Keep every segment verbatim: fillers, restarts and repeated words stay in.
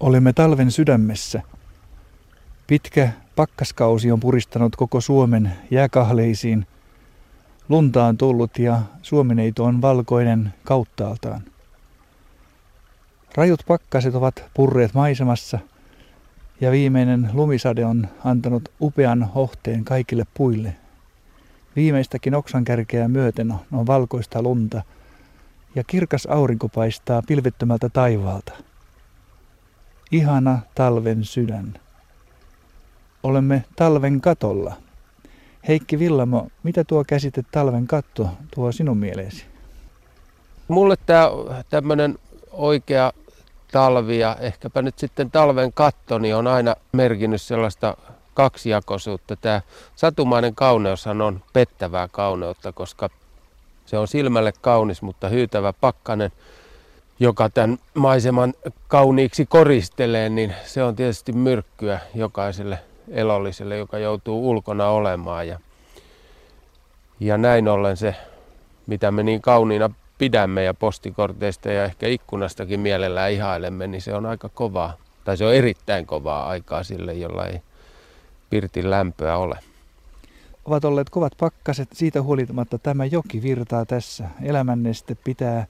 Olemme talven sydämessä. Pitkä pakkaskausi on puristanut koko Suomen jääkahleisiin. Lunta on tullut ja suomineito on valkoinen kauttaaltaan. Rajut pakkaset ovat purreet maisemassa ja viimeinen lumisade on antanut upean hohteen kaikille puille. Viimeistäkin oksankärkeä myöten on valkoista lunta ja kirkas aurinko paistaa pilvettömältä taivaalta. Ihana talven sydän. Olemme talven katolla. Heikki Willamo, mitä tuo käsite talven katto tuo sinun mieleesi? Mulle tämä tämmöinen oikea talvi ja ehkäpä nyt sitten talven katto niin on aina merkinnyt sellaista kaksijakoisuutta. Tämä satumainen kauneushan on pettävää kauneutta, koska se on silmälle kaunis, mutta hyytävä pakkanen, joka tämän maiseman kauniiksi koristelee, niin se on tietysti myrkkyä jokaiselle elolliselle, joka joutuu ulkona olemaan. Ja, ja näin ollen se, mitä me niin kauniina pidämme ja postikorteista ja ehkä ikkunastakin mielellään ihailemme, niin se on aika kovaa, tai se on erittäin kovaa aikaa sille, jolla ei pirtin lämpöä ole. Ovat olleet kovat pakkaset, siitä huolimatta tämä joki virtaa tässä. Elämänneste pitää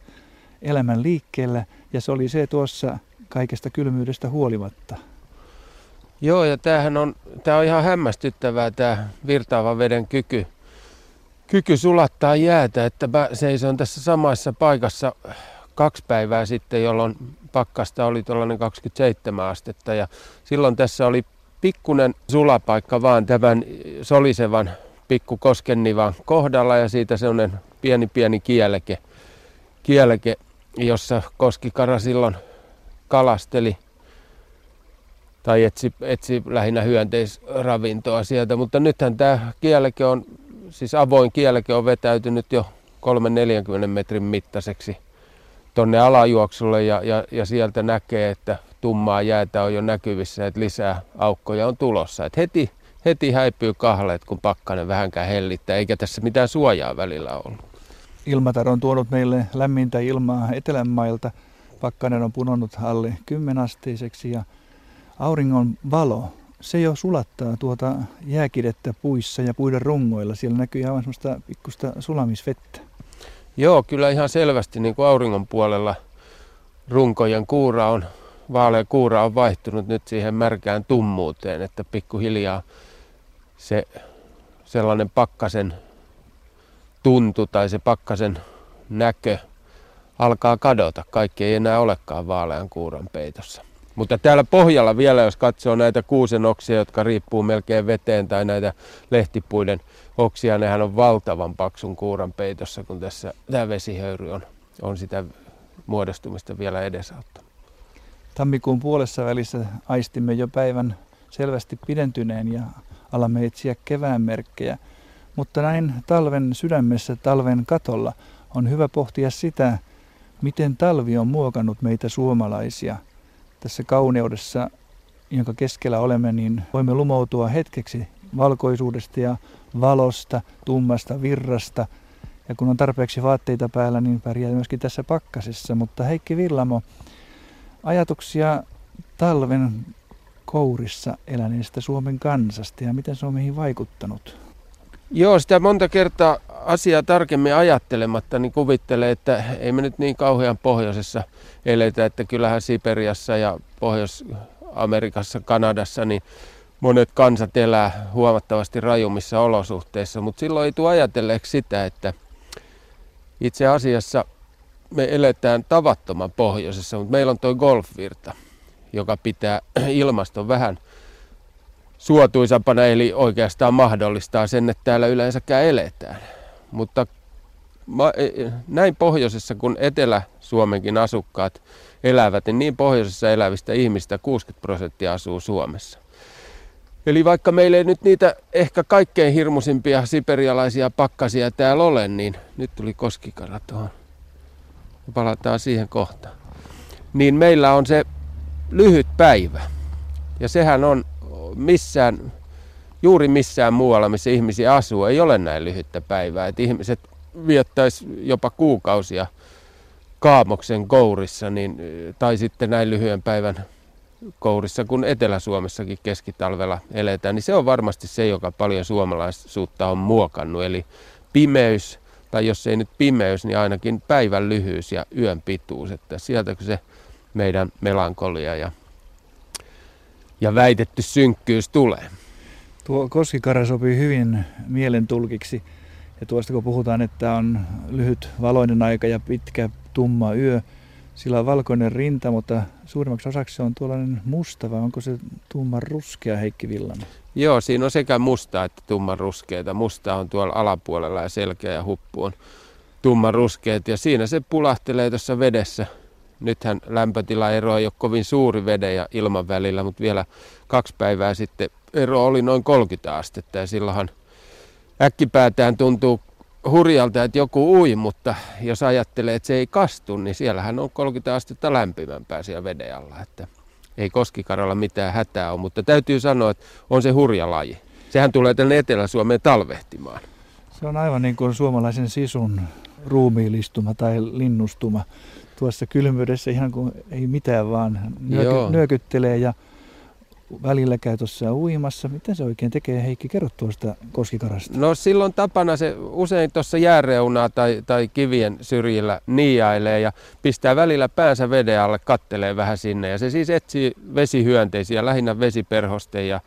elämän liikkeellä ja se oli se tuossa kaikesta kylmyydestä huolimatta. Joo, ja tämähän on, tämä on ihan hämmästyttävää tämä virtaavan veden kyky, kyky sulattaa jäätä, että mä seison tässä samassa paikassa kaksi päivää sitten, jolloin pakkasta oli tuollainen kaksikymmentäseitsemän astetta ja silloin tässä oli pikkunen sulapaikka vaan tämän solisevan pikku koskennivan kohdalla ja siitä sellainen pieni pieni kielke, kielke jossa koskikara silloin kalasteli. Tai etsi, etsi lähinnä hyönteisravintoa sieltä, mutta nythän tämä kieleke on, siis avoin kieleke on vetäytynyt jo kolmekymmentä neljäkymmentä metrin mittaiseksi tuonne alajuoksulle ja, ja, ja sieltä näkee, että tummaa jäätä on jo näkyvissä, että lisää aukkoja on tulossa. Et heti, heti häipyy kahleet, kun pakkanen vähänkään hellittää, eikä tässä mitään suojaa välillä ollut. Ilmatar on tuonut meille lämmintä ilmaa etelänmailta. Pakkanen on punonnut alle kymmenasteiseksi ja auringon valo, se jo sulattaa tuota jääkidettä puissa ja puiden rungoilla. Siellä näkyy aivan semmoista pikkusta sulamisvettä. Joo, kyllä ihan selvästi niin kuin auringon puolella runkojen kuura on, vaalea kuura on vaihtunut nyt siihen märkään tummuuteen, että pikkuhiljaa se sellainen pakkasen tuntu tai se pakkasen näkö alkaa kadota. Kaikki ei enää olekaan vaalean kuuran peitossa. Mutta täällä pohjalla vielä, jos katsoo näitä kuusen oksia, jotka riippuu melkein veteen, tai näitä lehtipuiden oksia, nehän on valtavan paksun kuuran peitossa, kun tässä tämä vesihöyry on, on sitä muodostumista vielä edesauttanut. Tammikuun puolessa välissä aistimme jo päivän selvästi pidentyneen ja alamme etsiä kevään merkkejä. Mutta näin talven sydämessä, talven katolla, on hyvä pohtia sitä, miten talvi on muokannut meitä suomalaisia. Tässä kauneudessa, jonka keskellä olemme, niin voimme lumoutua hetkeksi valkoisuudesta ja valosta, tummasta virrasta. Ja kun on tarpeeksi vaatteita päällä, niin pärjää myöskin tässä pakkasessa. Mutta Heikki Willamo, ajatuksia talven kourissa eläneestä Suomen kansasta ja miten se on meihin vaikuttanut? Joo, sitä monta kertaa asiaa tarkemmin ajattelematta, niin kuvittelee, että ei me nyt niin kauhean pohjoisessa eletä, että kyllähän Siperiassa ja Pohjois-Amerikassa, Kanadassa, niin monet kansat elää huomattavasti rajummissa olosuhteissa, mutta silloin ei tule ajatelleeksi sitä, että itse asiassa me eletään tavattoman pohjoisessa, mutta meillä on tuo golfvirta, joka pitää ilmaston vähän suotuisampana, eli oikeastaan mahdollistaa sen, että täällä yleensäkään eletään. Mutta näin pohjoisessa, kun Etelä-Suomenkin asukkaat elävät, niin niin pohjoisessa elävistä ihmistä kuusikymmentä prosenttia asuu Suomessa. Eli vaikka meillä ei nyt niitä ehkä kaikkein hirmuisimpia siperialaisia pakkasia täällä ole, niin nyt tuli koskikara tuohon. Palataan siihen kohtaan. Niin meillä on se lyhyt päivä. Ja sehän on missään... Juuri missään muualla, missä ihmisiä asuu, ei ole näin lyhyttä päivää. Että ihmiset viettäisi jopa kuukausia kaamoksen kourissa niin, tai sitten näin lyhyen päivän kourissa kuin Etelä-Suomessakin keskitalvella eletään, niin se on varmasti se, joka paljon suomalaisuutta on muokannut. Eli pimeys, tai jos ei nyt pimeys, niin ainakin päivän lyhyys ja yön pituus. Että sieltäkö se meidän melankolia ja, ja väitetty synkkyys tulee. Tuo koskikara sopii hyvin mielentulkiksi. Ja tuosta kun puhutaan, että on lyhyt valoinen aika ja pitkä tumma yö, sillä on valkoinen rinta, mutta suurimmaksi osaksi se on tuollainen musta, vai onko se tumman ruskea, Heikki Willamo? Joo, siinä on sekä mustaa että tumman ruskeita. Musta on tuolla alapuolella ja selkeä ja huppu on tumman ruskeet. Ja siinä se pulahtelee tuossa vedessä. Nythän lämpötilaero ei ole kovin suuri veden ja ilman välillä, mutta vielä kaksi päivää sitten ero oli noin kolmekymmentä astetta. Ja silloinhan äkkipäätään tuntuu hurjalta, että joku ui, mutta jos ajattelee, että se ei kastu, niin siellähän on kolmekymmentä astetta lämpimämpää siellä veden alla. Että ei koskikaralla mitään hätää ole, mutta täytyy sanoa, että on se hurja laji. Sehän tulee tänne Etelä-Suomeen talvehtimaan. Se on aivan niin kuin suomalaisen sisun ruumiillistuma tai linnustuma. Tuossa kylmyydessä ihan kuin ei mitään, vaan nyöky- nyökyttelee ja välillä käy tuossa uimassa. Mitä se oikein tekee, Heikki? Kerro tuosta koskikarasta. No silloin tapana se usein tuossa jääreunaa tai, tai kivien syrjillä niiailee ja pistää välillä päänsä veden alle, kattelee vähän sinne. Ja se siis etsii vesihyönteisiä, lähinnä vesiperhosten ja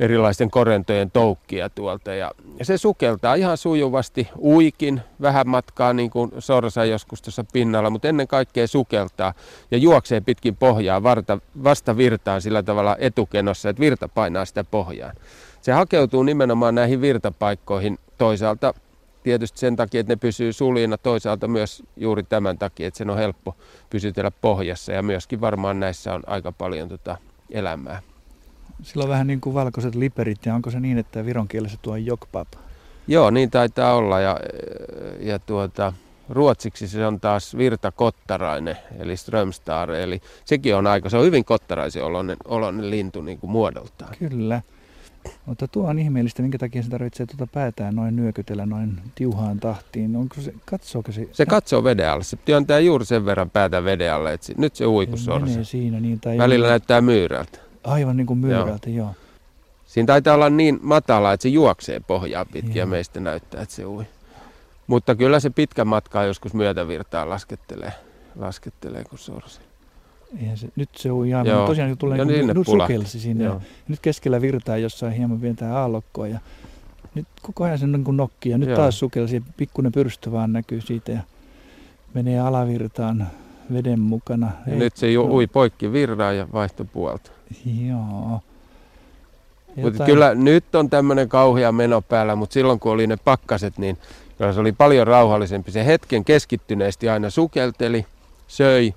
erilaisten korentojen toukkia tuolta. Ja se sukeltaa ihan sujuvasti, uikin vähän matkaa niin kuin sorsa joskus tuossa pinnalla, mutta ennen kaikkea sukeltaa ja juoksee pitkin pohjaa varta, vasta virtaan sillä tavalla etukenossa, että virta painaa sitä pohjaan. Se hakeutuu nimenomaan näihin virtapaikkoihin toisaalta tietysti sen takia, että ne pysyy suljina, toisaalta myös juuri tämän takia, että sen on helppo pysytellä pohjassa ja myöskin varmaan näissä on aika paljon tota elämää. Sillä on vähän niin kuin valkoiset liperit, ja onko se niin, että viron kielessä tuo on jokpap? Joo, niin taitaa olla, ja, ja tuota, ruotsiksi se on taas virtakottarainen, eli strömstar, eli sekin on aika, se on hyvin kottaraisen oloinen, oloinen lintu niin kuin muodoltaan. Kyllä, mutta tuo on ihmeellistä, minkä takia se tarvitsee tuota päätään noin nyökytellä noin tiuhaan tahtiin, onko se, katsooko se? Se katsoo veden alle, se työntää juuri sen verran päätä veden alle, että nyt se ui kuin sorsa. Niin, välillä näyttää myyrältä. Aivan niin kuin myyrältä, joo. joo. Siinä taitaa olla niin matala, että se juoksee pohjaa pitkin ja meistä näyttää, että se ui. Mutta kyllä se pitkä matkaa joskus myötävirtaan laskettelee, laskettelee kuin sorsi. Se, nyt se ui aivan. Joo. Tosiaan tulee ja niin kuin sukelsi sinne. Joo. Nyt keskellä virtaa jossain hieman pientää aallokkoa. Ja nyt koko ajan se on niin kuin nokki ja nyt joo. Taas sukelsi. Pikkuinen pyrstö vaan näkyy siitä ja menee alavirtaan veden mukana. Ja nyt se jo ui poikki virraa ja vaihtoi puolta. Joo. Jotain... Mutta kyllä nyt on tämmöinen kauhea meno päällä, mutta silloin kun oli ne pakkaset, niin se oli paljon rauhallisempi. Se hetken keskittyneesti aina sukelteli, söi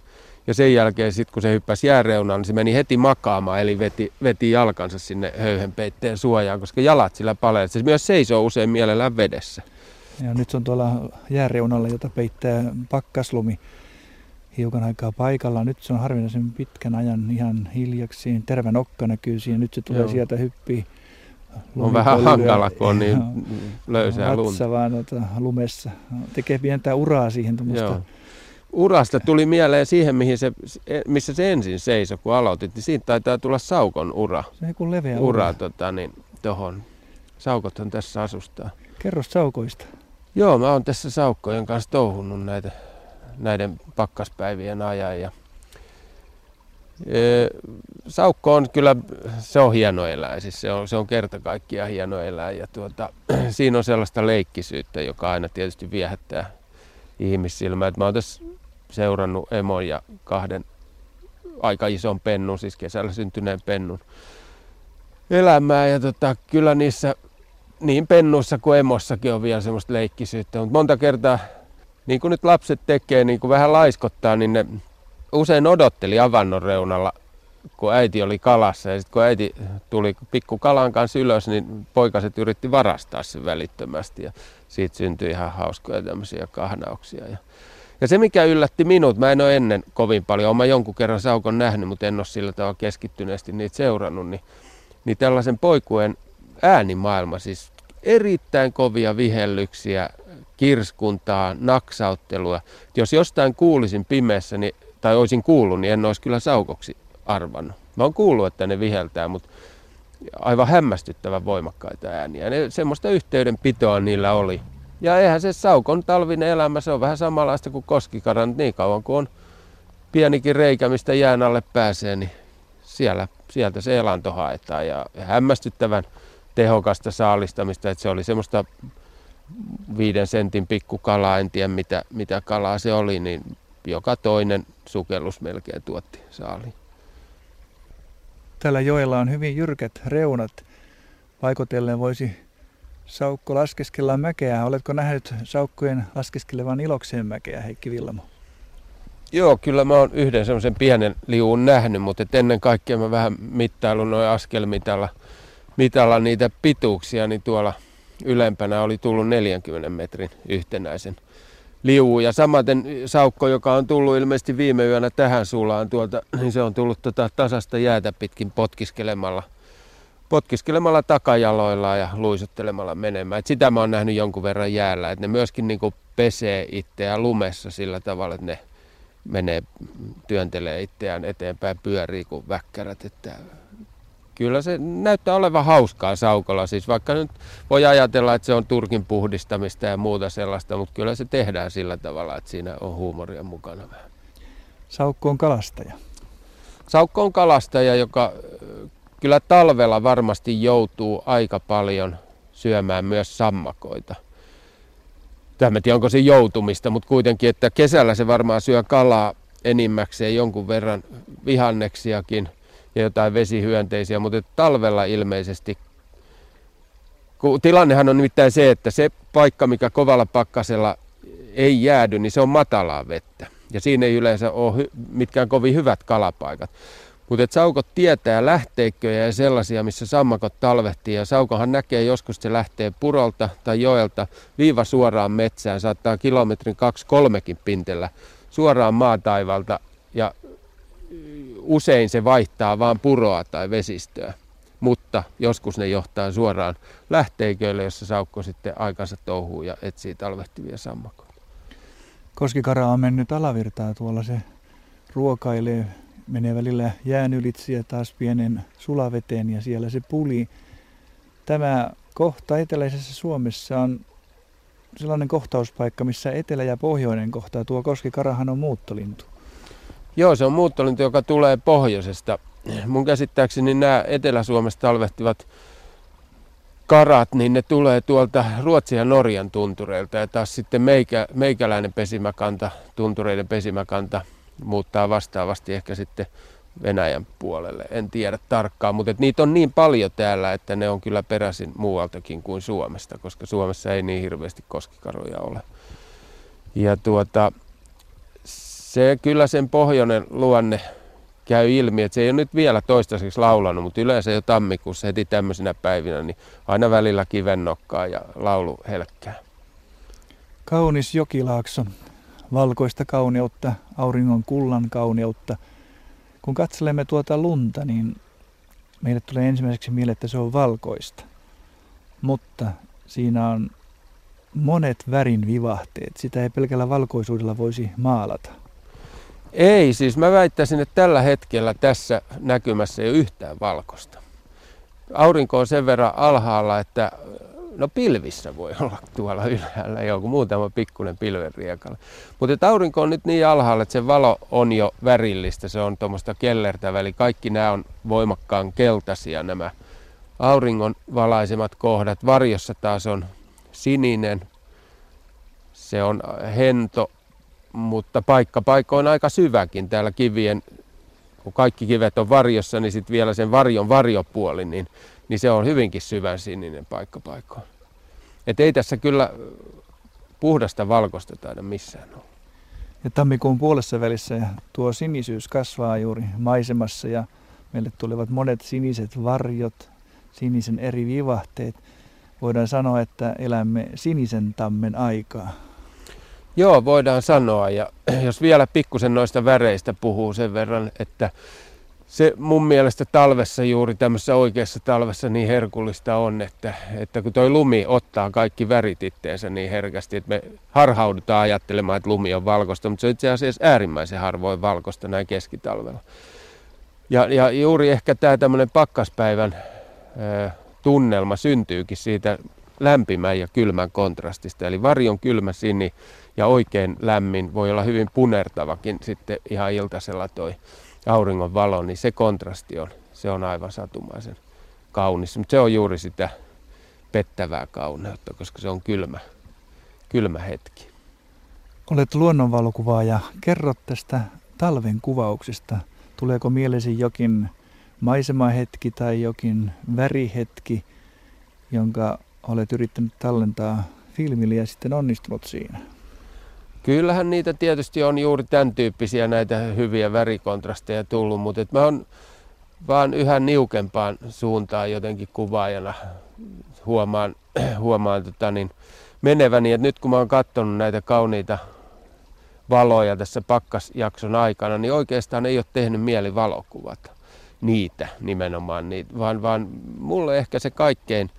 ja sen jälkeen sitten kun se hyppäsi jääreunaan, niin se meni heti makaamaan, eli veti, veti jalkansa sinne höyhenpeitteen suojaan, koska jalat sillä paleet. Se myös seisoo usein mielellään vedessä. Ja nyt se on tuolla jääreunalla, jota peittää pakkaslumi. Hiukan aikaa paikallaan. Nyt se on harvinaisen pitkän ajan ihan hiljaksi. Terve nokka näkyy siinä. Nyt se tulee joo. Sieltä hyppii. On vähän hankala, kun on niin löysää lunta. Vatsa vaan lumessa. Tekee pientää uraa siihen. Urasta tuli mieleen siihen, mihin se, missä se ensin seisoi, kun aloitit. Niin siitä taitaa tulla saukon ura. Se on leveä ura. ura tota, niin, tohon. Saukothan tässä asustaa. Kerro saukoista. Joo, mä oon tässä saukkojen kanssa touhunnut näitä. näiden pakkaspäivien ajan. Ja, e, saukko on kyllä, se on hieno eläin, siis se on, se on kerta kaikkiaan hieno eläin ja tuota, siinä on sellaista leikkisyyttä, joka aina tietysti viehättää ihmissilmää. Et mä oon tässä seurannut emon ja kahden aika ison pennun, siis kesällä syntyneen pennun elämää ja tota, kyllä niissä niin pennuissa kuin emossakin on vielä semmoista leikkisyyttä, mutta monta kertaa niin kuin nyt lapset tekee, niin kuin vähän laiskottaa, niin ne usein odotteli avannon reunalla, kun äiti oli kalassa. Ja sitten kun äiti tuli pikkukalan kanssa ylös, niin poikaset yritti varastaa sen välittömästi. Ja siitä syntyi ihan hauskoja tämmöisiä kahnauksia. Ja, ja se, mikä yllätti minut, mä en ole ennen kovin paljon, olen mä jonkun kerran saukon nähnyt, mutta en ole sillä tavalla keskittyneesti niitä seurannut, niin, niin tällaisen poikueen äänimaailma, siis erittäin kovia vihellyksiä, kirskuntaa, naksauttelua. Jos jostain kuulisin pimeässä niin, tai olisin kuullut, niin en olisi kyllä saukoksi arvannut. Mä oon kuullut, että ne viheltää, mutta aivan hämmästyttävän voimakkaita ääniä. Ne, semmoista yhteydenpitoa niillä oli. Ja eihän se saukon talvinen elämä, se on vähän samanlaista kuin koskikara, niin kauan kuin on pienikin reikä, mistä jään alle pääsee, niin siellä, sieltä se elanto haetaan. Ja hämmästyttävän tehokasta saalistamista, että se oli semmoista viiden sentin pikkukalaa, en tiedä mitä, mitä kalaa se oli, niin joka toinen sukellus melkein tuotti saaliin. Tällä joella on hyvin jyrkät reunat. Paikotellen voisi saukko laskeskella mäkeä. Oletko nähnyt saukkojen laskeskelevan ilokseen mäkeä, Heikki Willamo? Joo, kyllä mä oon yhden semmoisen pienen liuun nähnyt, mutta ennen kaikkea mä vähän mittailun noin askelmitalla mitalla niitä pituuksia, niin tuolla ylempänä oli tullut neljänkymmenen metrin yhtenäisen liuun. Ja samaten saukko, joka on tullut ilmeisesti viime yönä tähän sulaan tuolta, niin se on tullut tota tasasta jäätä pitkin potkiskelemalla. Potkiskelemalla takajaloilla ja luisuttelemalla menemään. Et sitä mä oon nähnyt jonkun verran jäällä. Et ne myöskin niinku pesee itseään lumessa sillä tavalla, että ne menee, työntelee itseään eteenpäin, pyörii kuin väkkärät. Että kyllä se näyttää olevan hauskaa saukolla. Siis vaikka nyt voi ajatella, että se on turkin puhdistamista ja muuta sellaista, mutta kyllä se tehdään sillä tavalla, että siinä on huumoria mukana vähän. Saukko on kalastaja. Saukko on kalastaja, joka kyllä talvella varmasti joutuu aika paljon syömään myös sammakoita. En tiedä, onko se joutumista, mutta kuitenkin, että kesällä se varmaan syö kalaa enimmäkseen jonkun verran vihanneksiakin ja jotain vesihyönteisiä, mutta talvella ilmeisesti, kun tilannehan on nimittäin se, että se paikka, mikä kovalla pakkasella ei jäädy, niin se on matalaa vettä ja siinä ei yleensä ole mitkään kovin hyvät kalapaikat. Mutta saukot tietää lähteikköjä ja sellaisia, missä sammakot talvehtii. Ja saukohan näkee joskus, se lähtee purolta tai joelta viiva suoraan metsään. Saattaa kilometrin kaksi kolmekin pintellä suoraan maataivalta. Ja usein se vaihtaa vaan puroa tai vesistöä. Mutta joskus ne johtaa suoraan lähteiköille, jossa saukko sitten aikansa touhuu ja etsii talvehtivia sammakoita. Koskikara on mennyt alavirtaa, tuolla se ruokailee. Menee välillä jään ylitse ja taas pienen sulaveteen ja siellä se puli. Tämä kohta eteläisessä Suomessa on sellainen kohtauspaikka, missä etelä ja pohjoinen kohtaa. Tuo koskikarahan on muuttolintu. Joo, se on muuttolintu, joka tulee pohjoisesta. Mun käsittääkseni nämä Etelä-Suomessa talvehtivat karat, niin ne tulee tuolta Ruotsin ja Norjan tuntureilta. Ja taas sitten meikä, meikäläinen pesimäkanta, tuntureiden pesimäkanta muuttaa vastaavasti ehkä sitten Venäjän puolelle. En tiedä tarkkaan, mutta niitä on niin paljon täällä, että ne on kyllä peräisin muualtakin kuin Suomesta, koska Suomessa ei niin hirveästi koskikaroja ole. Ja tuota, se kyllä sen pohjoinen luonne käy ilmi, että se ei ole nyt vielä toistaiseksi laulanut, mutta yleensä jo tammikuussa heti tämmöisenä päivinä, niin aina välillä kivennokkaa ja laulu helkkää. Kaunis jokilaakso. Valkoista kauneutta, auringon kullan kauneutta. Kun katselemme tuota lunta, niin meille tulee ensimmäiseksi mieleen, että se on valkoista. Mutta siinä on monet värin vivahteet. Sitä ei pelkällä valkoisuudella voisi maalata. Ei, siis mä väittäisin, että tällä hetkellä tässä näkymässä ei ole yhtään valkoista. Aurinko on sen verran alhaalla, että no pilvissä voi olla tuolla ylhäällä joku muutama pikkuinen pilvenriekalla. Mutta aurinko on nyt niin alhaalla, että se valo on jo värillistä. Se on tuommoista kellertävää. Eli kaikki nämä on voimakkaan keltaisia nämä auringon valaisemat kohdat. Varjossa taas on sininen. Se on hento, mutta paikka paikka on aika syväkin täällä kivien. Kun kaikki kivet on varjossa, niin sitten vielä sen varjon varjopuoli, niin niin se on hyvinkin syvän sininen paikka paikkoon. Et ei tässä kyllä puhdasta valkoista taida missään ole. Ja tammikuun puolessa välissä tuo sinisyys kasvaa juuri maisemassa ja meille tulevat monet siniset varjot, sinisen eri vivahteet. Voidaan sanoa, että elämme sinisen tammen aikaa. Joo, voidaan sanoa, ja jos vielä pikkusen noista väreistä puhuu sen verran, että se mun mielestä talvessa, juuri tämmöisessä oikeassa talvessa, niin herkullista on, että, että kun toi lumi ottaa kaikki värit itteensä niin herkästi, että me harhaudutaan ajattelemaan, että lumi on valkoista, mutta se on itse asiassa äärimmäisen harvoin valkoista näin keskitalvella. Ja, ja juuri ehkä tämä tämmöinen pakkaspäivän ö, tunnelma syntyykin siitä lämpimän ja kylmän kontrastista. Eli varjon kylmä sini ja oikein lämmin voi olla hyvin punertavakin sitten ihan iltasella toi auringon valo, niin se kontrasti on, se on aivan satumaisen kaunis. Mutta se on juuri sitä pettävää kauneutta, koska se on kylmä, kylmä hetki. Olet luonnonvalokuvaaja. Kerro tästä talven kuvauksista. Tuleeko mielesi jokin maisemahetki tai jokin värihetki, jonka olet yrittänyt tallentaa filmille ja sitten onnistunut siinä? Kyllähän niitä tietysti on juuri tämän tyyppisiä näitä hyviä värikontrasteja tullut, mutta et mä oon vaan yhä niukempaan suuntaan jotenkin kuvaajana huomaan, huomaan tota niin, meneväni. Et nyt kun mä oon katsonut näitä kauniita valoja tässä pakkasjakson aikana, niin oikeastaan ei ole tehnyt mieli valokuvata niitä nimenomaan, niitä, vaan, vaan mulle ehkä se kaikkein,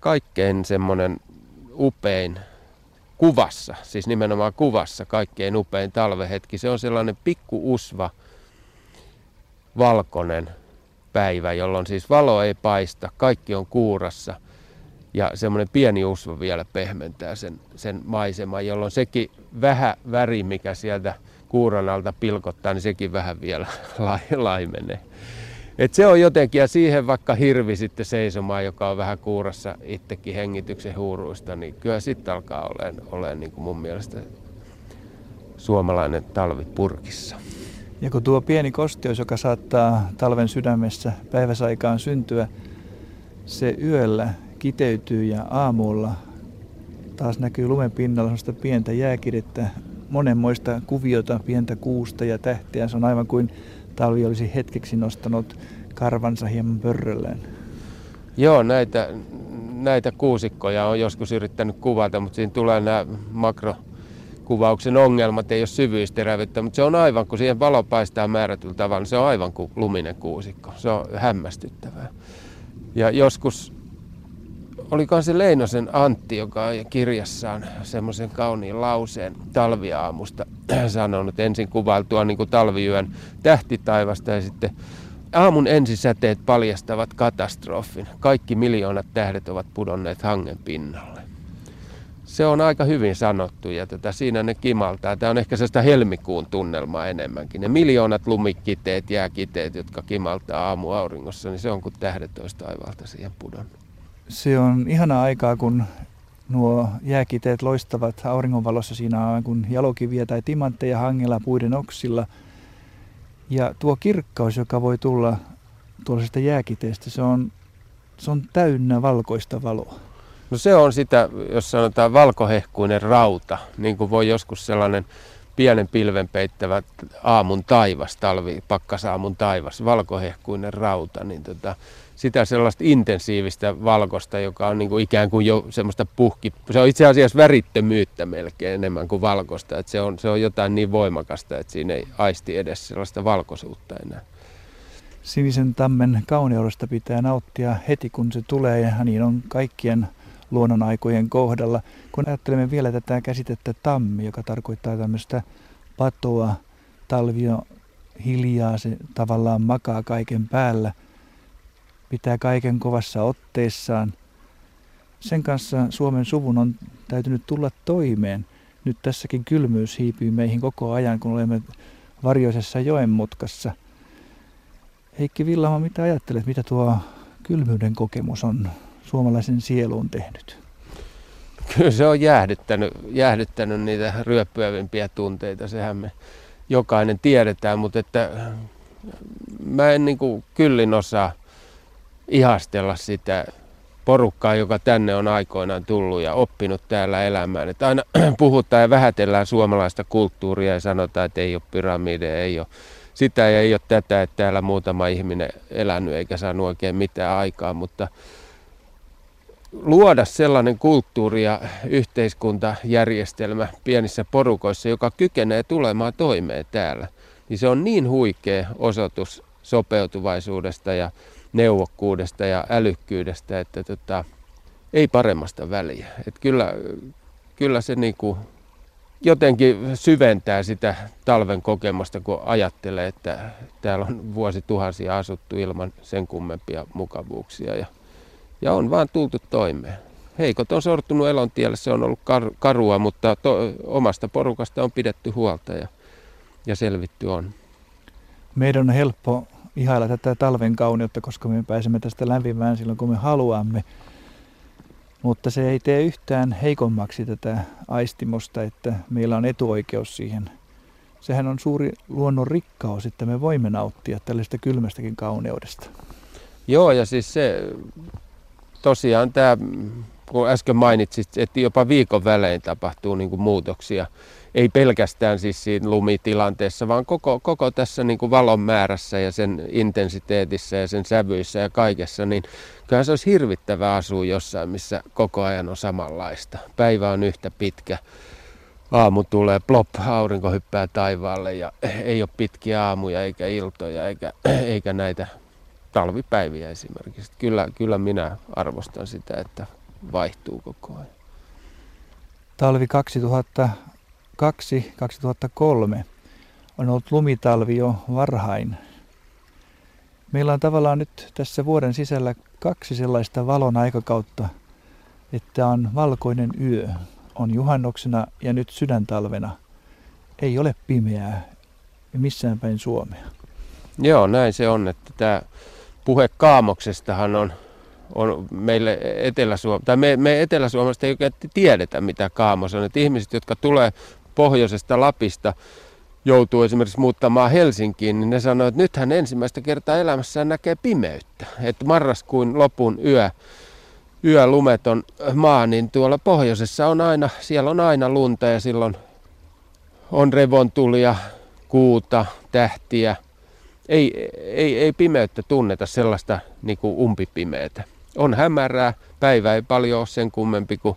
kaikkein semmoinen upein kuvassa, siis nimenomaan kuvassa kaikkein upein talvehetki, se on sellainen pikku usva valkoinen päivä, jolloin siis valo ei paista, kaikki on kuurassa ja semmoinen pieni usva vielä pehmentää sen, sen maiseman, jolloin sekin vähän väri, mikä sieltä kuuran alta pilkottaa, niin sekin vähän vielä laimenee. Et se on jotenkin, ja siihen vaikka hirvi sitten seisomaan, joka on vähän kuurassa itsekin hengityksen huuruista, niin kyllä sitten alkaa olemaan, olemaan niin kuin mun mielestä suomalainen talvi purkissa. Ja kun tuo pieni kosteus, joka saattaa talven sydämessä päiväsaikaan syntyä, se yöllä kiteytyy ja aamulla taas näkyy lumen pinnalla sellaista pientä jääkidettä, monenmoista kuviota, pientä kuusta ja tähteä. Se on aivan kuin talvi olisi hetkeksi nostanut karvansa hieman pörrölleen. Joo, näitä, näitä kuusikkoja on joskus yrittänyt kuvata, mutta siinä tulee nämä makrokuvauksen ongelmat, ei ole syvyysterävyyttä, mutta se on aivan, kun siihen valo paistaa määrätyllä tavalla, se on aivan kuin luminen kuusikko. Se on hämmästyttävää. Ja joskus olikohan se Leinosen Antti, joka on kirjassaan semmoisen kauniin lauseen talviaamusta sanonut, ensin kuvailtua niin kuin talviyön tähtitaivasta ja sitten aamun ensisäteet paljastavat katastrofin. Kaikki miljoonat tähdet ovat pudonneet hangen pinnalle. Se on aika hyvin sanottu ja tätä, siinä ne kimaltaa. Tämä on ehkä sellaista helmikuun tunnelmaa enemmänkin. Ne miljoonat lumikiteet, jääkiteet, jotka kimaltaa aamuauringossa, niin se on kuin tähdet olisi taivalta siihen pudonnut. Se on ihanaa aikaa, kun nuo jääkiteet loistavat auringonvalossa. Siinä on kuin jalokiviä tai timantteja hangella puiden oksilla. Ja tuo kirkkaus, joka voi tulla tuollaisesta jääkiteestä, se on, se on täynnä valkoista valoa. No se on sitä, jos sanotaan valkohehkuinen rauta, niin kuin voi joskus sellainen pienen pilven peittävä aamun taivas, talvi, pakkasaamun taivas, valkohehkuinen rauta, niin tota, sitä sellaista intensiivistä valkosta, joka on niin kuin ikään kuin jo semmoista puhki, se on itse asiassa värittömyyttä melkein enemmän kuin valkosta, että se on, se on jotain niin voimakasta, että siinä ei aisti edes sellaista valkoisuutta enää. Sinisen tammen kauneudesta pitää nauttia heti, kun se tulee, ja niin on kaikkien luonnonaikojen kohdalla. Kun ajattelemme vielä tätä käsitettä tammi, joka tarkoittaa tämmöistä patoa, talvi on hiljaa, se tavallaan makaa kaiken päällä, pitää kaiken kovassa otteessaan. Sen kanssa Suomen suvun on täytynyt tulla toimeen. Nyt tässäkin kylmyys hiipyy meihin koko ajan, kun olemme varjoisessa joen mutkassa. Heikki Willamo, mitä ajattelet, mitä tuo kylmyyden kokemus on suomalaisen sieluun tehnyt? Kyllä se on jäähdyttänyt, jäähdyttänyt niitä ryöppyävimpiä tunteita, sehän me jokainen tiedetään, mutta että mä en niin kuin kyllin osaa ihastella sitä porukkaa, joka tänne on aikoinaan tullut ja oppinut täällä elämään. Että aina puhutaan ja vähätellään suomalaista kulttuuria ja sanotaan, että ei ole pyramideja, ei ole sitä ja ei ole tätä, että täällä muutama ihminen elänyt eikä saanut oikein mitään aikaa, mutta luoda sellainen kulttuuri ja yhteiskuntajärjestelmä pienissä porukoissa, joka kykenee tulemaan toimeen täällä, niin se on niin huikea osoitus sopeutuvaisuudesta ja neuvokkuudesta ja älykkyydestä, että tota, ei paremmasta väliä. Et kyllä, kyllä se niinku jotenkin syventää sitä talven kokemusta, kun ajattelee, että täällä on vuosituhansia asuttu ilman sen kummempia mukavuuksia. Ja, ja on vaan tultu toimeen. Heikot on sortunut elontielle, se on ollut kar- karua, mutta to- omasta porukasta on pidetty huolta ja, ja selvitty on. Meidän on helppo ihailla tätä talven kauneutta, koska me pääsemme tästä lämpimään silloin, kun me haluamme. Mutta se ei tee yhtään heikommaksi tätä aistimusta, että meillä on etuoikeus siihen. Sehän on suuri luonnon rikkaus, että me voimme nauttia tällaista kylmästäkin kauneudesta. Joo, ja siis se tosiaan tämä, kun äsken mainitsit, että jopa viikon välein tapahtuu niin kuin muutoksia. Ei pelkästään siis siinä lumitilanteessa, vaan koko, koko tässä niin kuin valon määrässä ja sen intensiteetissä ja sen sävyissä ja kaikessa, niin kyllähän se olisi hirvittävää asua jossain, missä koko ajan on samanlaista. Päivä on yhtä pitkä, aamu tulee, plop, aurinko hyppää taivaalle ja ei ole pitkiä aamuja eikä iltoja eikä, eikä näitä talvipäiviä esimerkiksi. Kyllä, kyllä minä arvostan sitä, että vaihtuu koko ajan. Talvi kaksituhattakaksi kaksituhattakolme on ollut lumitalvi jo varhain. Meillä on tavallaan nyt tässä vuoden sisällä kaksi sellaista valon aikakautta, että on valkoinen yö, on juhannuksena ja nyt sydäntalvena. Ei ole pimeää missään päin Suomea. Joo, näin se on, että tämä puhe kaamoksestahan on on meille Etelä-Suom- tai me, me Etelä-Suomesta ei oikein tiedetä, mitä kaamos on. Et ihmiset, jotka tulee pohjoisesta Lapista, joutuu esimerkiksi muuttamaan Helsinkiin, niin ne sanoo, että nythän ensimmäistä kertaa elämässään näkee pimeyttä. Että marraskuun lopun yö, yö lumeton maa, niin tuolla pohjoisessa on aina, siellä on aina lunta ja silloin on revontulia, kuuta, tähtiä. Ei, ei, ei pimeyttä tunneta, sellaista niin kuin umpipimeätä. On hämärää, päivä ei paljon ole sen kummempi kuin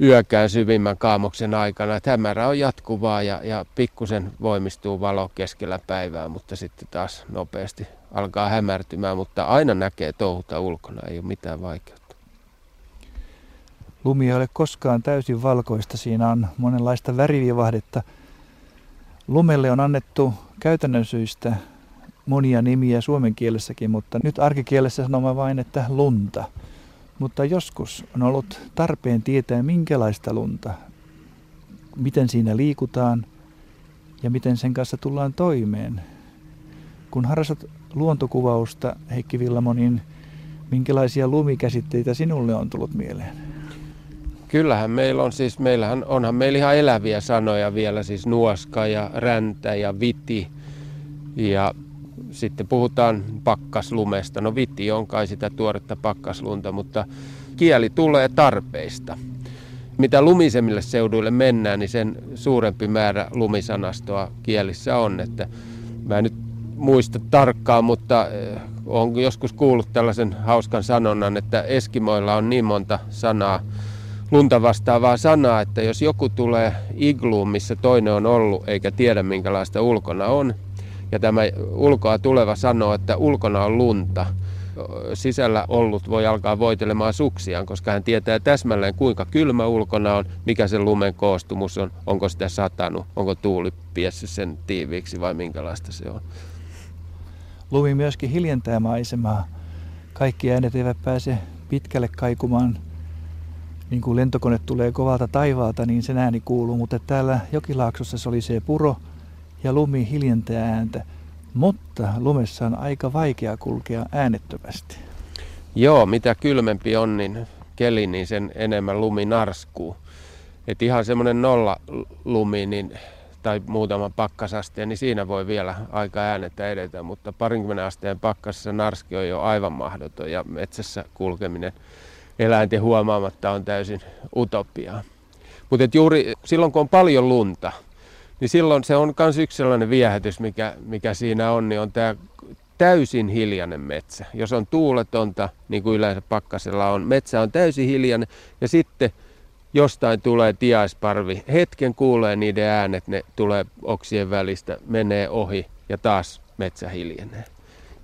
yökään syvimmän kaamoksen aikana. Että hämärä on jatkuvaa ja, ja pikkusen voimistuu valo keskellä päivää, mutta sitten taas nopeasti alkaa hämärtymään. Mutta aina näkee touhuta ulkona, ei ole mitään vaikeutta. Lumi ei ole koskaan täysin valkoista, siinä on monenlaista värivivahdetta. Lumelle on annettu käytännön syistä monia nimiä suomen kielessäkin, mutta nyt arkikielessä sanomme vain, että lunta. Mutta joskus on ollut tarpeen tietää, minkälaista lunta, miten siinä liikutaan ja miten sen kanssa tullaan toimeen. Kun harrastat luontokuvausta, Heikki Willamo, niin minkälaisia lumikäsitteitä sinulle on tullut mieleen? Kyllähän meillä on siis, meillähän, onhan meillä ihan eläviä sanoja vielä, siis nuoska ja räntä ja viti. Ja sitten puhutaan pakkaslumesta. No viti on kai sitä tuoretta pakkaslunta, mutta kieli tulee tarpeista. Mitä lumisemmille seuduille mennään, niin sen suurempi määrä lumisanastoa kielissä on. Että mä en nyt muista tarkkaan, mutta olen joskus kuullut tällaisen hauskan sanonnan, että eskimoilla on niin monta sanaa, lunta vastaavaa sanaa, että jos joku tulee igluun, missä toinen on ollut, eikä tiedä minkälaista ulkona on, ja tämä ulkoa tuleva sanoo, että ulkona on lunta, sisällä ollut voi alkaa voitelemaan suksiaan, koska hän tietää täsmälleen, kuinka kylmä ulkona on, mikä sen lumen koostumus on, onko sitä satanut, onko tuuli piessyt sen tiiviiksi vai minkälaista se on. Lumi myöskin hiljentää maisemaa. Kaikki äänet eivät pääse pitkälle kaikumaan. Niin kun lentokone tulee kovalta taivaalta, niin sen ääni kuuluu, mutta täällä jokilaaksossa se oli se puro ja lumi hiljentää ääntä. Mutta lumessa on aika vaikea kulkea äänettömästi. Joo, mitä kylmempi on niin keli, niin sen enemmän lumi narskuu. Et ihan semmoinen nolla lumi niin, tai muutama pakkasasteen, niin siinä voi vielä aika äänettä edetä, mutta parinkymmenen asteen pakkasessa narski on jo aivan mahdoton ja metsässä kulkeminen eläinten huomaamatta on täysin utopiaa. Mutta juuri silloin, kun on paljon lunta, niin silloin se on myös yksi sellainen viehätys, mikä, mikä siinä on, niin on tämä täysin hiljainen metsä. Jos on tuuletonta, niin kuin yleensä pakkasella on, metsä on täysin hiljainen ja sitten jostain tulee tiaisparvi. Hetken kuulee niiden äänet, ne tulee oksien välistä, menee ohi ja taas metsä hiljenee.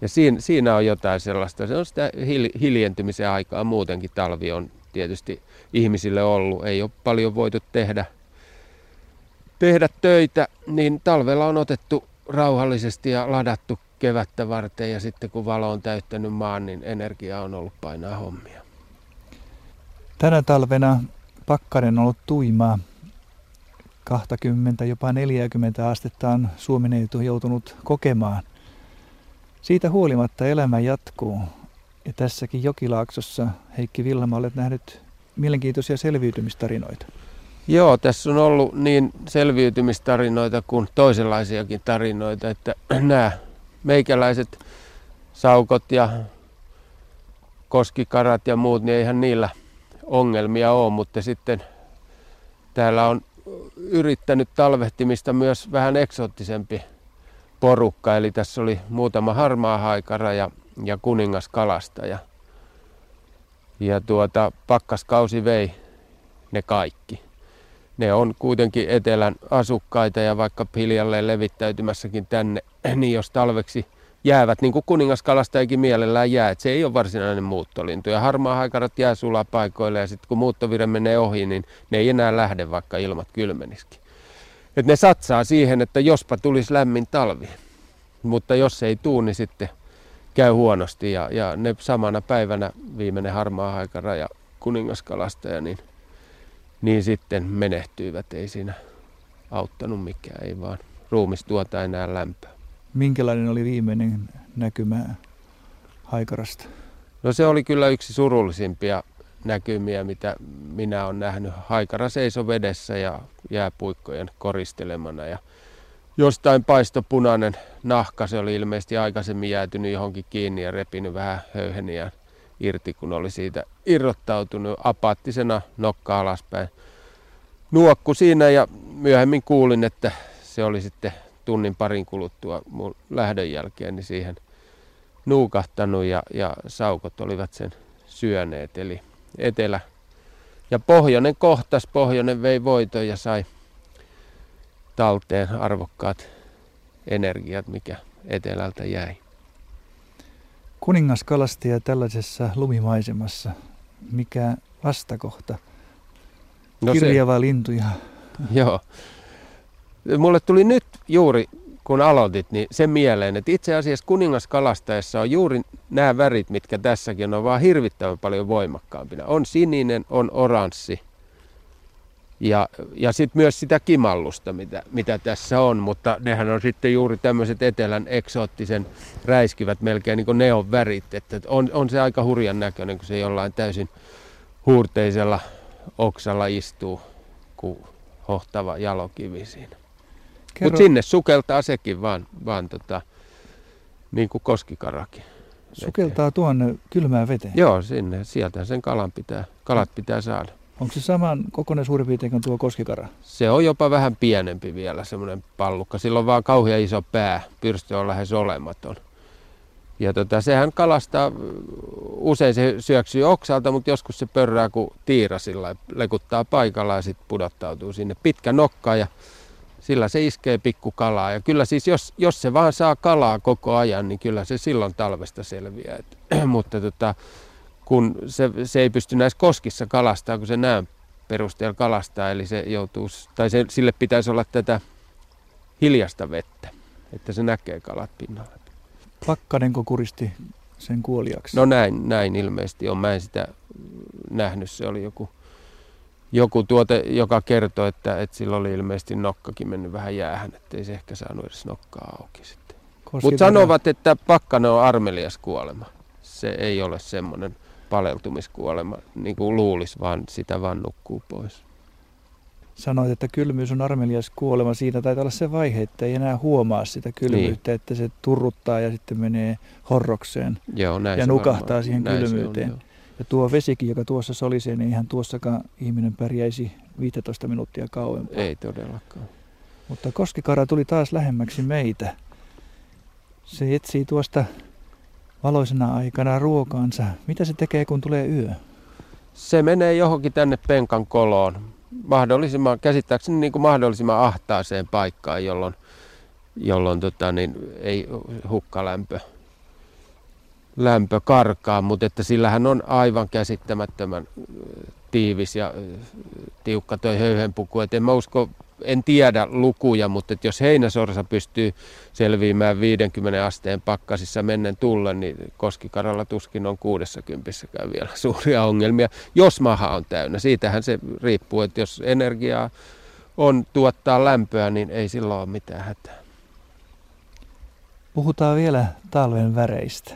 Ja siinä, siinä on jotain sellaista. Se on sitä hiljentymisen aikaa. Muutenkin talvi on tietysti ihmisille ollut. Ei ole paljon voitu tehdä tehdä töitä, niin talvella on otettu rauhallisesti ja ladattu kevättä varten, ja sitten kun valo on täyttänyt maan, niin energiaa on ollut painaa hommia. Tänä talvena pakkanen on ollut tuimaa. kaksikymmentä jopa neljäkymmentä astetta on Suomen etu joutunut kokemaan. Siitä huolimatta elämä jatkuu. Ja tässäkin jokilaaksossa, Heikki Willamo, olet nähnyt mielenkiintoisia selviytymistarinoita. Joo, tässä on ollut niin selviytymistarinoita kuin toisenlaisiakin tarinoita, että nämä meikäläiset saukot ja koskikarat ja muut, niin eihän niillä ongelmia ole, mutta sitten täällä on yrittänyt talvehtimista myös vähän eksoottisempi porukka, eli tässä oli muutama harmaa haikara ja, ja kuningaskalastaja. Ja tuota, pakkaskausi vei ne kaikki. Ne on kuitenkin etelän asukkaita ja vaikka hiljalleen levittäytymässäkin tänne, niin jos talveksi jäävät, niin kuin kuningaskalastajakin mielellään jää, että se ei ole varsinainen muuttolintu. Ja harmaahaikarat jää sulapaikoille, ja sitten kun muuttovire menee ohi, niin ne ei enää lähde, vaikka ilmat kylmenisikin. Et ne satsaa siihen, että jospa tulisi lämmin talvi, mutta jos ei tuu, niin sitten käy huonosti. Ja, ja ne samana päivänä viimeinen harmaahaikara ja kuningaskalastaja, niin Niin sitten menehtyivät, ei siinä auttanut mikään, ei vaan ruumis tuota enää lämpöä. Minkälainen oli viimeinen näkymä haikarasta? No se oli kyllä yksi surullisimpia näkymiä, mitä minä olen nähnyt. Haikara seisoi vedessä ja jääpuikkojen koristelemana, ja jostain paistoi punainen nahka. Se oli ilmeisesti aikaisemmin jäätynyt johonkin kiinni ja repinyt vähän höyheniä irti, kun oli siitä irrottautunut apaattisena nokka alaspäin. Nuokku siinä, ja myöhemmin kuulin, että se oli sitten tunnin parin kuluttua mun lähdön jälkeen niin siihen nuukahtanut, ja, ja saukot olivat sen syöneet. Eli etelä ja pohjoinen kohtas, pohjoinen vei voiton ja sai talteen arvokkaat energiat, mikä etelältä jäi. Kuningaskalastaja tällaisessa lumimaisemassa, mikä vastakohta? No Kirjava se, lintu ja... Joo. Mulle tuli nyt juuri, kun aloitit, niin se mieleen, että itse asiassa kuningaskalastajassa on juuri nämä värit, mitkä tässäkin on, vaan hirvittävän paljon voimakkaampina. On sininen, on oranssi ja, ja sitten myös sitä kimallusta, mitä, mitä tässä on, mutta nehän on sitten juuri tämmöiset etelän eksoottisen räiskyvät melkein niin kuin neon värit, että on, on se aika hurjan näköinen, kun se jollain täysin huurteisella oksalla istuu kuin hohtava jalokivi siinä. Mutta sinne sukeltaa sekin vaan, vaan tota, niin kuin koskikarakin. Sukeltaa veteen, tuonne kylmään veteen? Joo, sinne. Sieltä sen kalan pitää, kalat pitää saada. Onko se saman kokoinen suurin piirtein kuin tuo koskikara? Se on jopa vähän pienempi vielä, semmoinen pallukka. Sillä on vaan kauhean iso pää. Pyrstö on lähes olematon. Ja tota, sehän kalastaa, usein se syöksyy oksalta, mutta joskus se pörrää kuin tiira sillä, lekuttaa paikalla ja sitten pudottautuu sinne. Pitkä nokka, ja sillä se iskee pikkukalaa. Ja kyllä siis, jos, jos se vaan saa kalaa koko ajan, niin kyllä se silloin talvesta selviää. Et, mutta tota... kun se, se ei pysty näissä koskissa kalastaa, kun se näön perusteella kalastaa, eli se joutuu, tai se, sille pitäisi olla tätä hiljasta vettä, että se näkee kalat pinnalla. Pakkanenko kuristi sen kuoliaksi? No näin, näin ilmeisesti on. Mä en sitä nähnyt. Se oli joku, joku tuote, joka kertoi, että, että sillä oli ilmeisesti nokkakin mennyt vähän jäähän, ettei se ehkä saanut edes nokkaa auki sitten. Mutta sanovat, että pakkanen on armelias kuolema. Se ei ole semmoinen paleltumiskuolema, niin kuin luulisi, vaan sitä vaan nukkuu pois. Sanoit, että kylmyys on armelias kuolema. Siinä taitaa olla se vaihe, että ei enää huomaa sitä kylmyyttä, niin, että se turruttaa ja sitten menee horrokseen. Joo, näin ja se nukahtaa varmaan siihen näin kylmyyteen. On, ja tuo vesikin, joka tuossa solisee, niin eihän tuossakaan ihminen pärjäisi viisitoista minuuttia kauempaa. Ei todellakaan. Mutta koskikara tuli taas lähemmäksi meitä. Se etsii tuosta valoisena aikana ruokaansa. Mitä se tekee, kun tulee yö? Se menee johonkin tänne penkan koloon. Mahdollisimman, käsittääkseni niin kuin mahdollisimman ahtaaseen paikkaan, jolloin, jolloin tota, niin ei hukkalämpö lämpö karkaa. Mutta että sillähän on aivan käsittämättömän tiivis ja tiukka toi höyhenpuku. Et en mä usko en tiedä lukuja, mutta että jos heinäsorsa pystyy selviämään viidenkymmenen asteen pakkasissa mennen tullen, niin koskikaralla tuskin on kuudessakympissäkään vielä suuria ongelmia, jos maha on täynnä. Siitähän se riippuu, että jos energiaa on tuottaa lämpöä, niin ei silloin ole mitään hätää. Puhutaan vielä talven väreistä.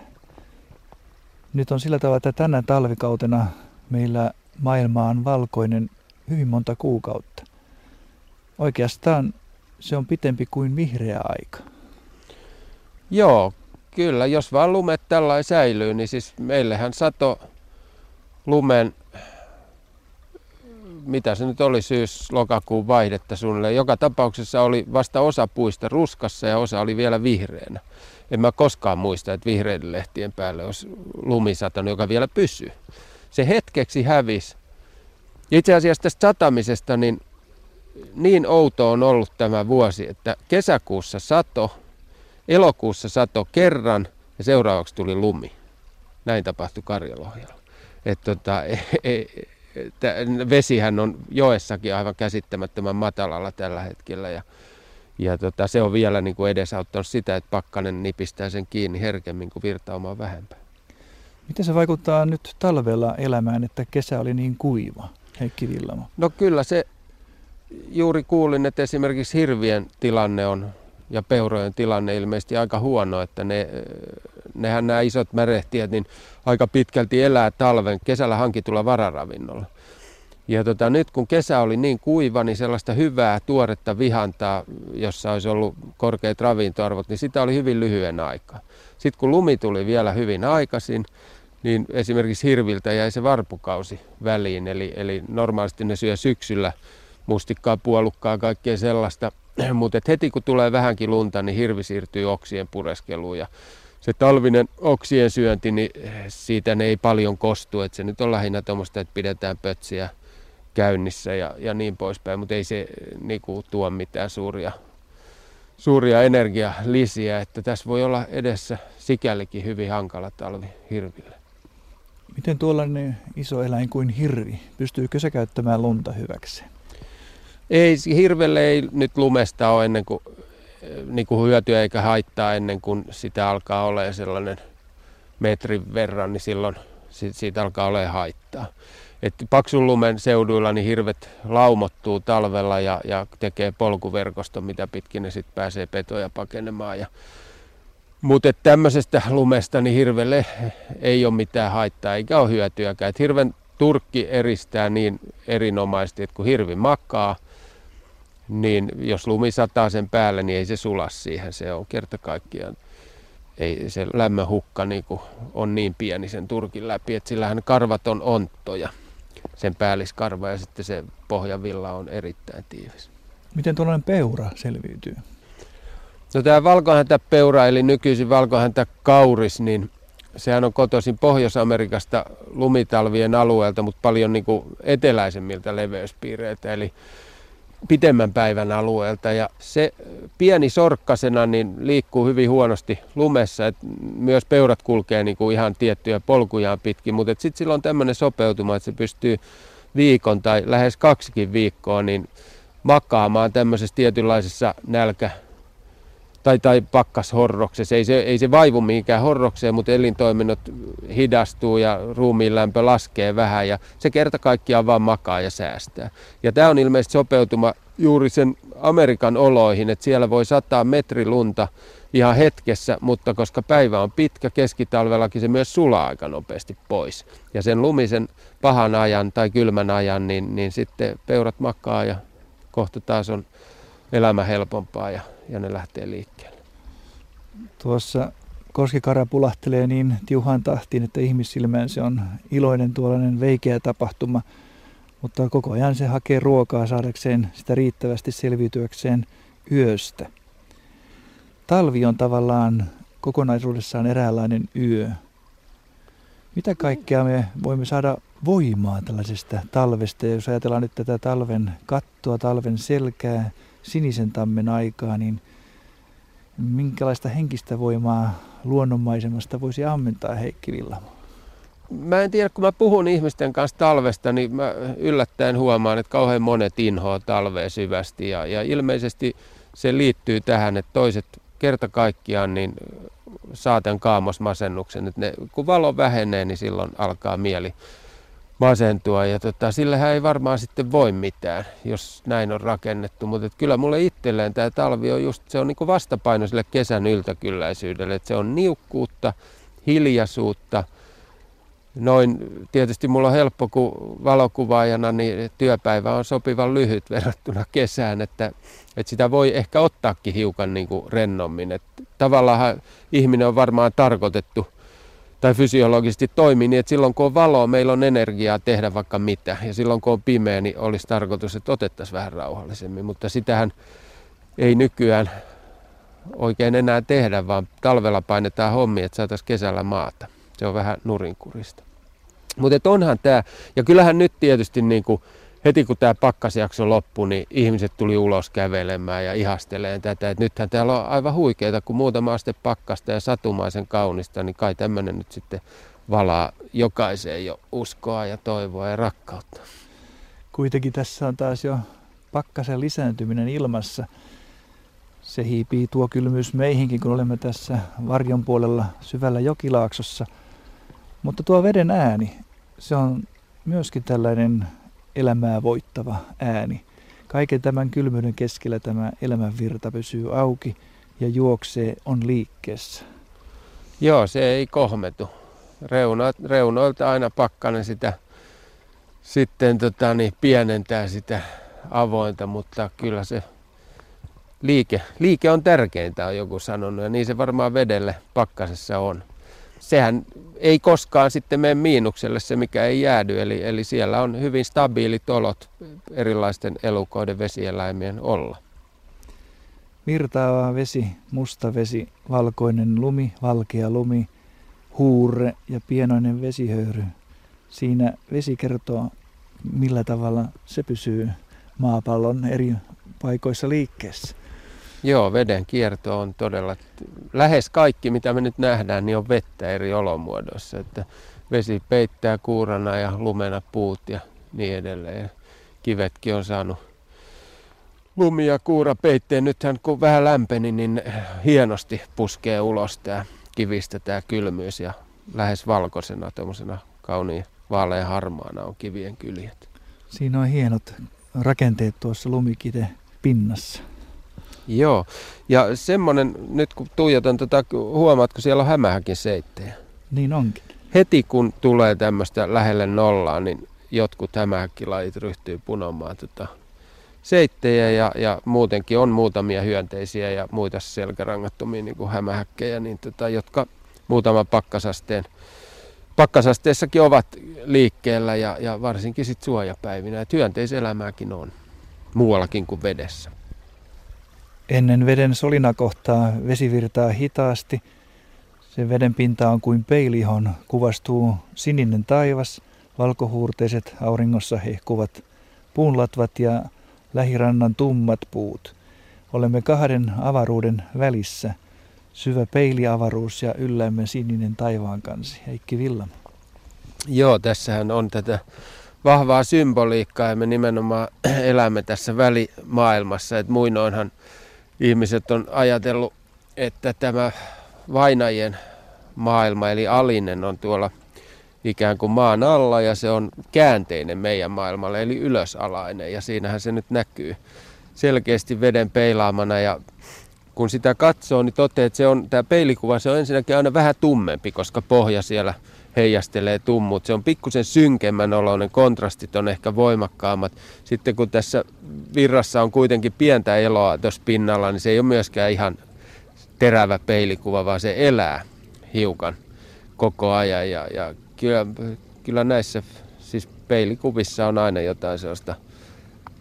Nyt on sillä tavalla, että tänä talvikautena meillä maailma on valkoinen hyvin monta kuukautta. Oikeastaan se on pitempi kuin vihreä aika. Joo, kyllä. Jos vaan lumet tällainen säilyy, niin siis meillähän sato lumen, mitä se nyt oli, syys-lokakuun vaihdetta suunnilleen. Joka tapauksessa oli vasta osa puista ruskassa ja osa oli vielä vihreänä. En mä koskaan muista, että vihreiden lehtien päälle olisi lumisatanut, joka vielä pysyy. Se hetkeksi hävisi. Itse asiassa tästä satamisesta niin, niin outo on ollut tämä vuosi, että kesäkuussa sato, elokuussa sato kerran ja seuraavaksi tuli lumi. Näin tapahtui Karjalohjalla. Että tota, e, e, vesihän on joessakin aivan käsittämättömän matalalla tällä hetkellä ja, ja tota, se on vielä niin kuin edesauttanut sitä, että pakkanen nipistää sen kiinni herkemmin kuin virtauma on vähempää. Miten se vaikuttaa nyt talvella elämään, että kesä oli niin kuiva, Heikki Willamo? No kyllä se, juuri kuulin, että esimerkiksi hirvien tilanne on ja peurojen tilanne ilmeisesti aika huono, että ne, nehän nämä isot märehtijät niin aika pitkälti elää talven kesällä hankitulla vararavinnolla. Ja tota, nyt kun kesä oli niin kuiva, niin sellaista hyvää tuoretta vihantaa, jossa olisi ollut korkeat ravintoarvot, niin sitä oli hyvin lyhyen aikaa. Sitten kun lumi tuli vielä hyvin aikaisin, niin esimerkiksi hirviltä jäi se varpukausi väliin. Eli, eli normaalisti ne syö syksyllä mustikkaa, puolukkaa, kaikkea sellaista. Mutta heti kun tulee vähänkin lunta, niin hirvi siirtyy oksien pureskeluun. Ja se talvinen oksien syönti, niin siitä ne ei paljon kostu. Et se nyt on lähinnä tuommoista, että pidetään pötsiä käynnissä ja, ja niin poispäin. Mutta ei se niinku, tuo mitään suuria. Suuria energialisiä, että tässä voi olla edessä sikälikin hyvin hankala talvi hirville. Miten tuollainen iso eläin kuin hirvi, pystyykö se käyttämään lunta hyväksi? Ei, hirvelle ei nyt lumesta ole ennen kuin, niin kuin hyötyä eikä haittaa ennen kuin sitä alkaa olemaan sellainen metrin verran, niin silloin siitä alkaa olemaan haittaa. Et paksun lumen seuduilla niin hirvet laumottuu talvella ja, ja tekee polkuverkoston, mitä pitkin ne sitten pääsee petoja pakenemaan. Ja... Mutta tämmöisestä lumesta niin hirvelle ei ole mitään haittaa eikä ole hyötyäkään. Et hirven turkki eristää niin erinomaisesti, että kun hirvi makaa, niin jos lumi sataa sen päälle, niin ei se sula siihen. Se on kerta kaikkiaan. Ei se lämmönhukka niin kuin on niin pieni sen turkin läpi, että sillähän karvat on onttoja. Sen päälliskarva ja sitten se pohjavilla on erittäin tiivis. Miten tuollainen peura selviytyy? No tämä valkohäntäpeura eli nykyisin valkohäntäkauris, niin sehän on kotoisin Pohjois-Amerikasta lumitalvien alueelta, mutta paljon niin kuin eteläisemmiltä leveyspiireiltä eli pitemmän päivän alueelta. Ja se pieni sorkkasena niin liikkuu hyvin huonosti lumessa. Et myös peurat kulkee niin kuin ihan tiettyjä polkujaan pitkin, mutta sitten sillä on tämmöinen sopeutuma, että se pystyy viikon tai lähes kaksikin viikkoa niin makaamaan tämmöisessä tietynlaisessa nälkä- tai, tai pakkashorroksessa. Ei se, ei se vaivu mihinkään horrokseen, mutta elintoiminnot hidastuu ja ruumiin lämpö laskee vähän ja se kerta kaikkiaan vaan makaa ja säästää. Ja tämä on ilmeisesti sopeutuma juuri sen Amerikan oloihin, että siellä voi sataa metri lunta ihan hetkessä, mutta koska päivä on pitkä, keskitalvellakin se myös sulaa aika nopeasti pois. Ja sen lumisen pahan ajan tai kylmän ajan, niin, niin sitten peurat makaa ja kohta taas on elämä helpompaa ja, ja ne lähtee liikkeelle. Tuossa koskikara pulahtelee niin tiuhaan tahtiin, että ihmissilmään se on iloinen tuollainen veikeä tapahtuma, mutta koko ajan se hakee ruokaa saadakseen sitä riittävästi selviytyäkseen yöstä. Talvi on tavallaan kokonaisuudessaan eräänlainen yö. Mitä kaikkea me voimme saada voimaa tällaisesta talvesta? Ja jos ajatellaan nyt tätä talven kattoa, talven selkää, sinisen tammen aikaa, niin minkälaista henkistä voimaa luonnonmaisemasta voisi ammentaa Heikki Willamo? Mä en tiedä, kun mä puhun ihmisten kanssa talvesta, niin mä yllättäen huomaan, että kauhean monet inhoaa talvea syvästi. Ja, ja ilmeisesti se liittyy tähän, että toiset kerta kaikkiaan niin saa tämän kaamosmasennuksen. Että ne, kun valo vähenee, niin silloin alkaa mieli masentua. Ja tota, sillähän ei varmaan sitten voi mitään, jos näin on rakennettu. Mutta kyllä mulle itselleen tämä talvi on just, se on niin kuin vastapaino sille kesän yltäkylläisyydelle. Että se on niukkuutta, hiljaisuutta. Noin, tietysti mulla on helppo, kun valokuvaajana niin työpäivä on sopivan lyhyt verrattuna kesään, että, että sitä voi ehkä ottaakin hiukan niin kuin rennommin. Että tavallaan ihminen on varmaan tarkoitettu tai fysiologisesti toimii niin, että silloin kun on valoa, meillä on energiaa tehdä vaikka mitä. Ja silloin kun on pimeä, niin olisi tarkoitus, että otettaisiin vähän rauhallisemmin, mutta sitähän ei nykyään oikein enää tehdä, vaan talvella painetaan hommia, että saataisiin kesällä maata. Se on vähän nurinkurista. Mutta onhan tämä, ja kyllähän nyt tietysti niin kun, heti kun tämä pakkasjakso loppui, niin ihmiset tuli ulos kävelemään ja ihasteleen tätä. Et nythän täällä on aivan huikeeta, kun muutama aste pakkasta ja satumaisen kaunista, niin kai tämmöinen nyt sitten valaa jokaiseen jo uskoa ja toivoa ja rakkautta. Kuitenkin tässä on taas jo pakkasen lisääntyminen ilmassa. Se hiipii tuo kylmyys meihinkin, kun olemme tässä varjon puolella syvällä jokilaaksossa. Mutta tuo veden ääni, se on myöskin tällainen elämää voittava ääni. Kaiken tämän kylmyyden keskellä tämä elämänvirta pysyy auki ja juoksee, on liikkeessä. Joo, se ei kohmetu. Reuna, reunoilta aina pakkanen sitä sitten tota, niin pienentää sitä avointa, mutta kyllä se... Liike. Liike on tärkeintä, on joku sanonut, ja niin se varmaan vedelle pakkasessa on. Sehän ei koskaan sitten mene miinukselle se, mikä ei jäädy, eli, eli siellä on hyvin stabiilit olot erilaisten elukoiden vesieläimien olla. Virtaava vesi, musta vesi, valkoinen lumi, valkea lumi, huurre ja pienoinen vesihöyry. Siinä vesi kertoo, millä tavalla se pysyy maapallon eri paikoissa liikkeessä. Joo, veden kierto on todella, lähes kaikki mitä me nyt nähdään, niin on vettä eri olomuodoissa. Että vesi peittää kuurana ja lumena puut ja niin edelleen. Ja kivetkin on saanut lumi- ja kuurapeitteen. Nythän kun vähän lämpeni, niin hienosti puskee ulos tämä kivistä tämä kylmyys. Ja lähes valkoisena, tuommoisena kauniin vaalean harmaana on kivien kyljet. Siinä on hienot rakenteet tuossa lumikite pinnassa. Joo, ja semmoinen, nyt kun tuijotan, tuota, huomaatko siellä on hämähäkin seittejä? Niin onkin. Heti kun tulee tämmöistä lähelle nollaa, niin jotkut hämähäkkilajit ryhtyy punomaan tuota seittejä ja, ja muutenkin on muutamia hyönteisiä ja muita selkärangattomia niin kuin hämähäkkejä, niin tuota, jotka muutama pakkasasteen pakkasasteessakin ovat liikkeellä ja, ja varsinkin sit suojapäivinä. Et hyönteiselämääkin on muuallakin kuin vedessä. Ennen veden solinakohtaa vesi virtaa hitaasti. Sen veden pinta on kuin peili, johon kuvastuu sininen taivas, valkohuurteiset auringossa hehkuvat puunlatvat ja lähirannan tummat puut. Olemme kahden avaruuden välissä. Syvä peiliavaruus ja yllämme sininen taivaan kansi. Heikki Willamo. Joo, tässähän on tätä vahvaa symboliikkaa ja me nimenomaan elämme tässä välimaailmassa. Et muinoinhan ihmiset on ajatellut, että tämä vainajien maailma eli alinen on tuolla ikään kuin maan alla ja se on käänteinen meidän maailmalle eli ylösalainen ja siinähän se nyt näkyy selkeästi veden peilaamana ja kun sitä katsoo, niin toteaa, että se on, tämä peilikuva se on ensinnäkin aina vähän tummempi, koska pohja siellä heijastelee tummuut. Se on pikkusen synkemmän oloinen, kontrastit on ehkä voimakkaammat. Sitten kun tässä virrassa on kuitenkin pientä eloa tuossa pinnalla, niin se ei ole myöskään ihan terävä peilikuva, vaan se elää hiukan koko ajan. Ja, ja kyllä, kyllä näissä siis peilikuvissa on aina jotain sellaista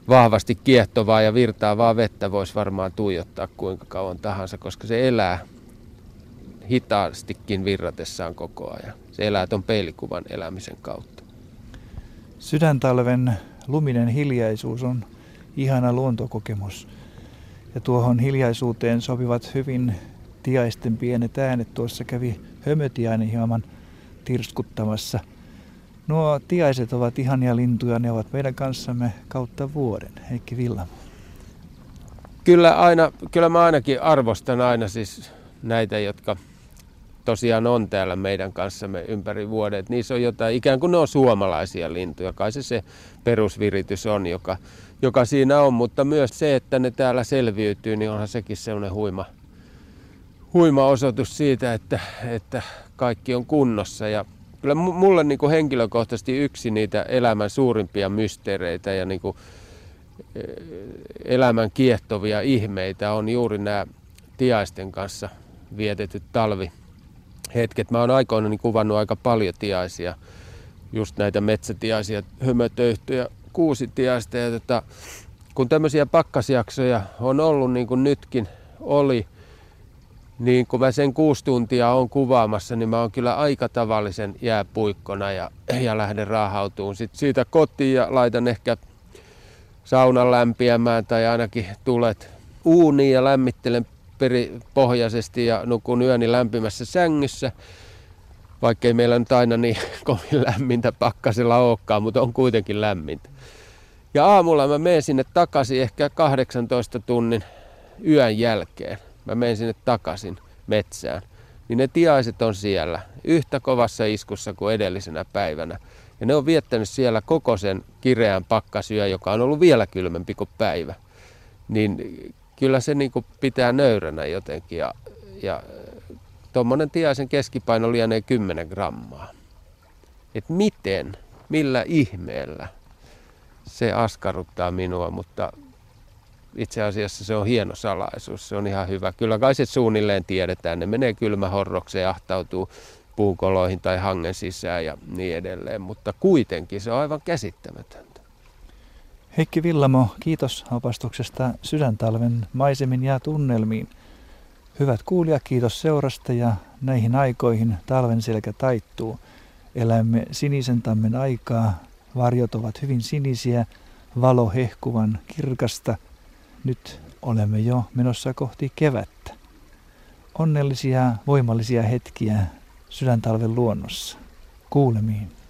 vahvasti kiehtovaa ja virtaavaa vettä voisi varmaan tuijottaa kuinka kauan tahansa, koska se elää hitaastikin virratessaan koko ajan. Se elää ton peilikuvan elämisen kautta. Sydäntalven luminen hiljaisuus on ihana luontokokemus. Ja tuohon hiljaisuuteen sopivat hyvin tiaisten pienet äänet. Tuossa kävi hömötiäinen hieman tirskuttamassa. Nuo tiaiset ovat ihania lintuja, ne ovat meidän kanssamme kautta vuoden. Heikki Willamo. Kyllä, aina, kyllä mä ainakin arvostan aina siis näitä, jotka tosiaan on täällä meidän kanssamme ympäri vuodet. Niissä on jotain, ikään kuin ne on suomalaisia lintuja. Kai se se perusviritys on, joka, joka siinä on, mutta myös se, että ne täällä selviytyy, niin onhan sekin sellainen huima, huima osoitus siitä, että, että kaikki on kunnossa. Ja kyllä mulle niin kuin henkilökohtaisesti yksi niitä elämän suurimpia mysteereitä ja niin kuin elämän kiehtovia ihmeitä on juuri nämä tiaisten kanssa vietetyt talvihetket. Mä oon aikoina niin kuvannut aika paljon tiaisia, just näitä metsätiaisia, hömötöyhtyjä, kuusitiaista. Ja tota, kun tämmöisiä pakkasjaksoja on ollut niin kuin nytkin oli, niin kun mä sen kuusi tuntia oon kuvaamassa, niin mä oon kyllä aika tavallisen jääpuikkona ja, ja lähden raahautumaan sit siitä kotiin ja laitan ehkä saunan lämpiämään tai ainakin tulet uuniin ja lämmittelen pohjaisesti ja nukun yöni lämpimässä sängyssä. Vaikkei meillä nyt aina niin kovin lämmintä pakkasella olekaan, mutta on kuitenkin lämmintä. Ja aamulla mä menen sinne takaisin ehkä kahdeksantoista tunnin yön jälkeen. Mä menen sinne takaisin metsään, niin ne tiaiset on siellä yhtä kovassa iskussa kuin edellisenä päivänä. Ja ne on viettänyt siellä koko sen kireän pakkasyön, joka on ollut vielä kylmempi kuin päivä. Niin kyllä se niin kuin pitää nöyränä jotenkin. Ja, ja tuommoinen tiaisen keskipaino lienee kymmenen grammaa. Et miten, millä ihmeellä se askarruttaa minua, mutta itse asiassa se on hieno salaisuus, se on ihan hyvä. Kyllä kai se suunnilleen tiedetään, ne menee kylmähorrokseen, ahtautuu puukoloihin tai hangen sisään ja niin edelleen, mutta kuitenkin se on aivan käsittämätöntä. Heikki Willamo, kiitos opastuksesta sydäntalven maisemin ja tunnelmiin. Hyvät kuulijat, kiitos seurasta ja näihin aikoihin talven selkä taittuu. Elämme sinisen tammen aikaa, varjot ovat hyvin sinisiä, valo hehkuvan kirkasta. Nyt olemme jo menossa kohti kevättä. Onnellisia, voimallisia hetkiä sydäntalven luonnossa. Kuulemiin.